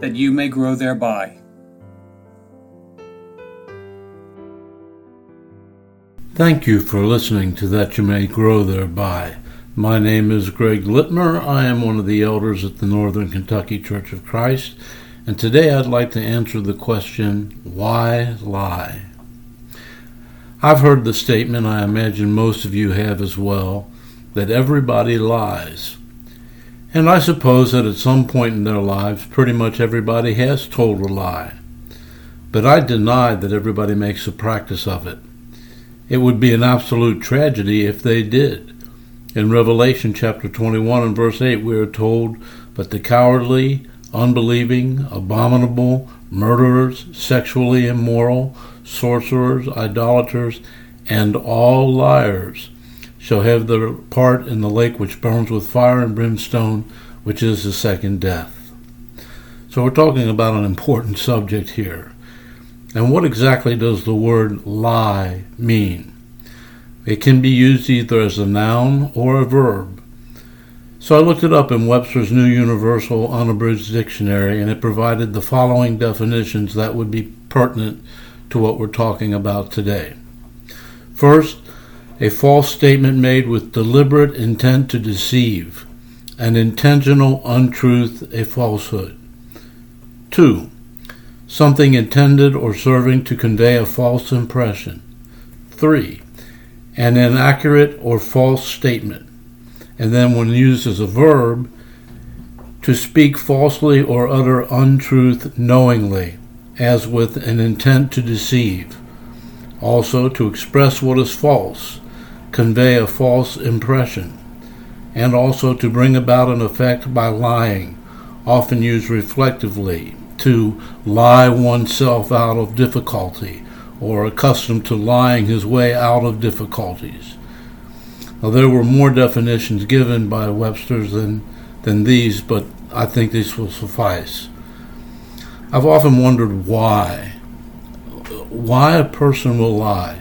that you may grow thereby. Thank you for listening to That You May Grow Thereby. My name is Greg Littmer. I am one of the elders at the Northern Kentucky Church of Christ, and today I'd like to answer the question, why lie? I've heard the statement, I imagine most of you have as well, that everybody lies. And I suppose that at some point in their lives, pretty much everybody has told a lie. But I deny that everybody makes a practice of it. It would be an absolute tragedy if they did. In Revelation chapter 21 and verse 8, we are told, "But the cowardly, unbelieving, abominable, murderers, sexually immoral, sorcerers, idolaters, and all liars shall have their part in the lake which burns with fire and brimstone, which is the second death." So we're talking about an important subject here. And what exactly does the word lie mean? It can be used either as a noun or a verb. So I looked it up in Webster's New Universal Unabridged Dictionary, and it provided the following definitions that would be pertinent to what we're talking about today. First, a false statement made with deliberate intent to deceive, an intentional untruth, a falsehood. 2. Something intended or serving to convey a false impression. 3. An inaccurate or false statement. And then when used as a verb, to speak falsely or utter untruth knowingly, as with an intent to deceive. Also, to express what is false, convey a false impression, and also to bring about an effect by lying, often used reflectively, to lie oneself out of difficulty, or accustomed to lying his way out of difficulties. Now, there were more definitions given by Webster's than these, but I think these will suffice. I've often wondered why a person will lie.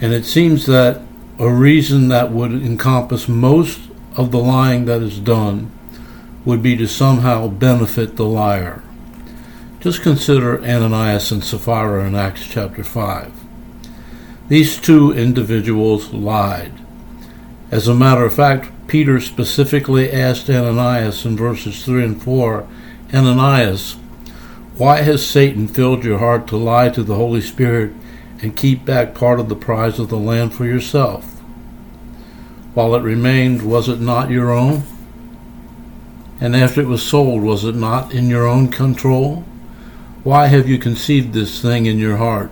And it seems that a reason that would encompass most of the lying that is done would be to somehow benefit the liar. Just consider Ananias and Sapphira in Acts chapter 5. These two individuals lied. As a matter of fact, Peter specifically asked Ananias in verses 3 and 4, "Ananias, why has Satan filled your heart to lie to the Holy Spirit and keep back part of the prize of the land for yourself? While it remained, was it not your own? And after it was sold, was it not in your own control? Why have you conceived this thing in your heart?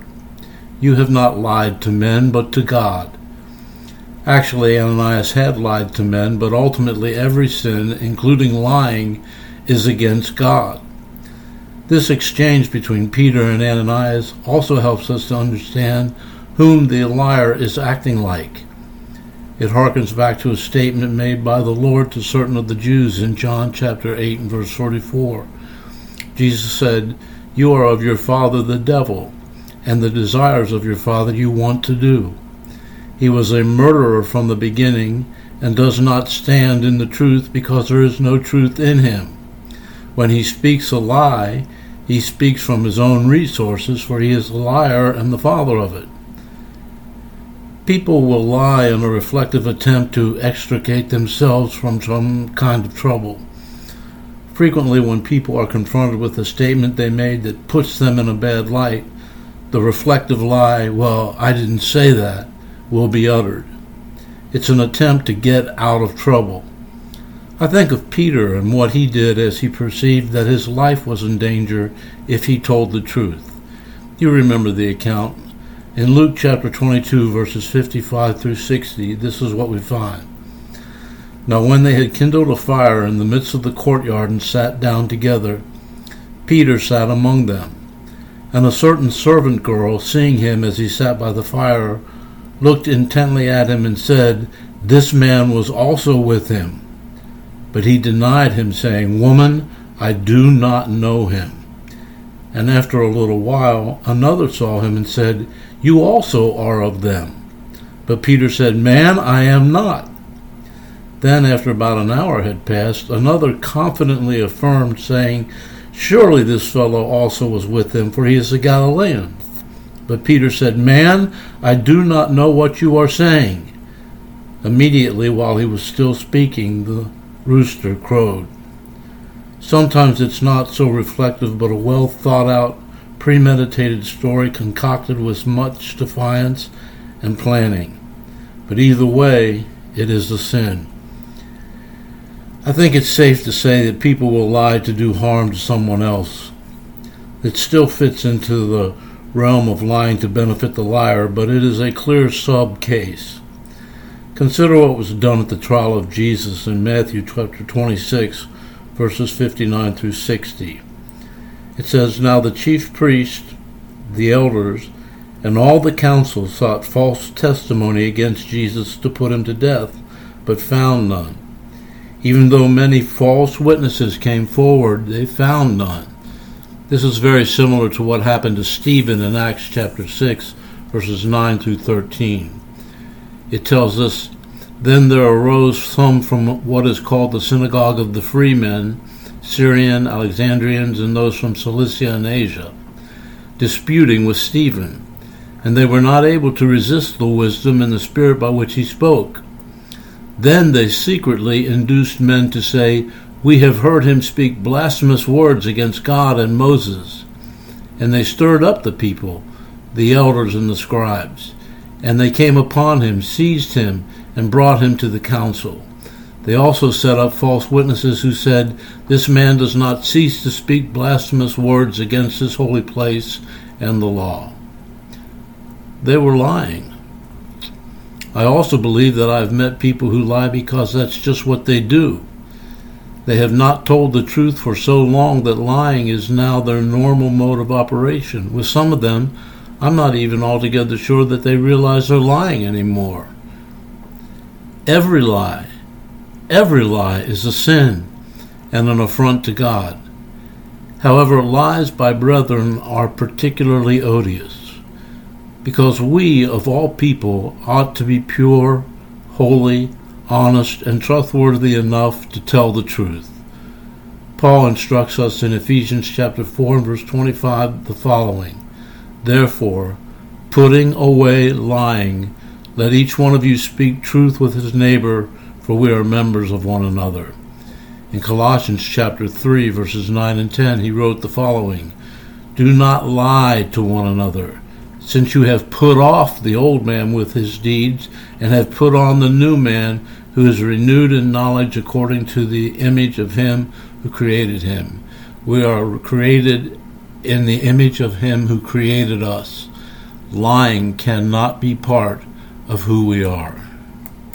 You have not lied to men, but to God." Actually, Ananias had lied to men, but ultimately every sin, including lying, is against God. This exchange between Peter and Ananias also helps us to understand whom the liar is acting like. It harkens back to a statement made by the Lord to certain of the Jews in John chapter 8 and verse 44. Jesus said, "You are of your father the devil, and the desires of your father you want to do. He was a murderer from the beginning, and does not stand in the truth because there is no truth in him. When he speaks a lie, he speaks from his own resources, for he is the liar and the father of it." People will lie in a reflective attempt to extricate themselves from some kind of trouble. Frequently, when people are confronted with a statement they made that puts them in a bad light, the reflective lie, "Well, I didn't say that," will be uttered. It's an attempt to get out of trouble. I think of Peter and what he did as he perceived that his life was in danger if he told the truth. You remember the account. In Luke chapter 22, verses 55 through 60, this is what we find. Now when they had kindled a fire in the midst of the courtyard and sat down together, Peter sat among them. And a certain servant girl, seeing him as he sat by the fire, looked intently at him and said, "This man was also with him." But he denied him, saying, "Woman, I do not know him." And after a little while, another saw him and said, "You also are of them." But Peter said, "Man, I am not." Then after about an hour had passed, another confidently affirmed, saying, "Surely this fellow also was with them, for he is a Galilean." But Peter said, "Man, I do not know what you are saying." Immediately, while he was still speaking, the rooster crowed. Sometimes it's not so reflective, but a well-thought-out, premeditated story concocted with much defiance and planning. But either way, it is a sin. I think it's safe to say that people will lie to do harm to someone else. It still fits into the realm of lying to benefit the liar, but it is a clear sub-case. Consider what was done at the trial of Jesus in Matthew chapter 26, verses 59 through 60. It says, "Now the chief priests, the elders, and all the council sought false testimony against Jesus to put him to death, but found none. Even though many false witnesses came forward, they found none." This is very similar to what happened to Stephen in Acts chapter 6, verses 9 through 13. It tells us, "Then there arose some from what is called the synagogue of the freemen, Syrian, Alexandrians, and those from Cilicia and Asia, disputing with Stephen. And they were not able to resist the wisdom and the spirit by which he spoke. Then they secretly induced men to say, 'We have heard him speak blasphemous words against God and Moses.' And they stirred up the people, the elders and the scribes. And they came upon him, seized him, and brought him to the council. They also set up false witnesses who said, 'This man does not cease to speak blasphemous words against this holy place and the law.'" They were lying. I also believe that I've met people who lie because that's just what they do. They have not told the truth for so long that lying is now their normal mode of operation. With some of them, I'm not even altogether sure that they realize they're lying anymore. Every lie is a sin and an affront to God. However, lies by brethren are particularly odious, because we, of all people, ought to be pure, holy, honest, and trustworthy enough to tell the truth. Paul instructs us in Ephesians chapter 4 and verse 25 the following, "Therefore, putting away lying, let each one of you speak truth with his neighbor, for we are members of one another." In Colossians chapter 3, verses 9 and 10, he wrote the following, "Do not lie to one another, since you have put off the old man with his deeds, and have put on the new man, who is renewed in knowledge according to the image of him who created him." We are created in the image of him who created us. Lying cannot be part of who we are.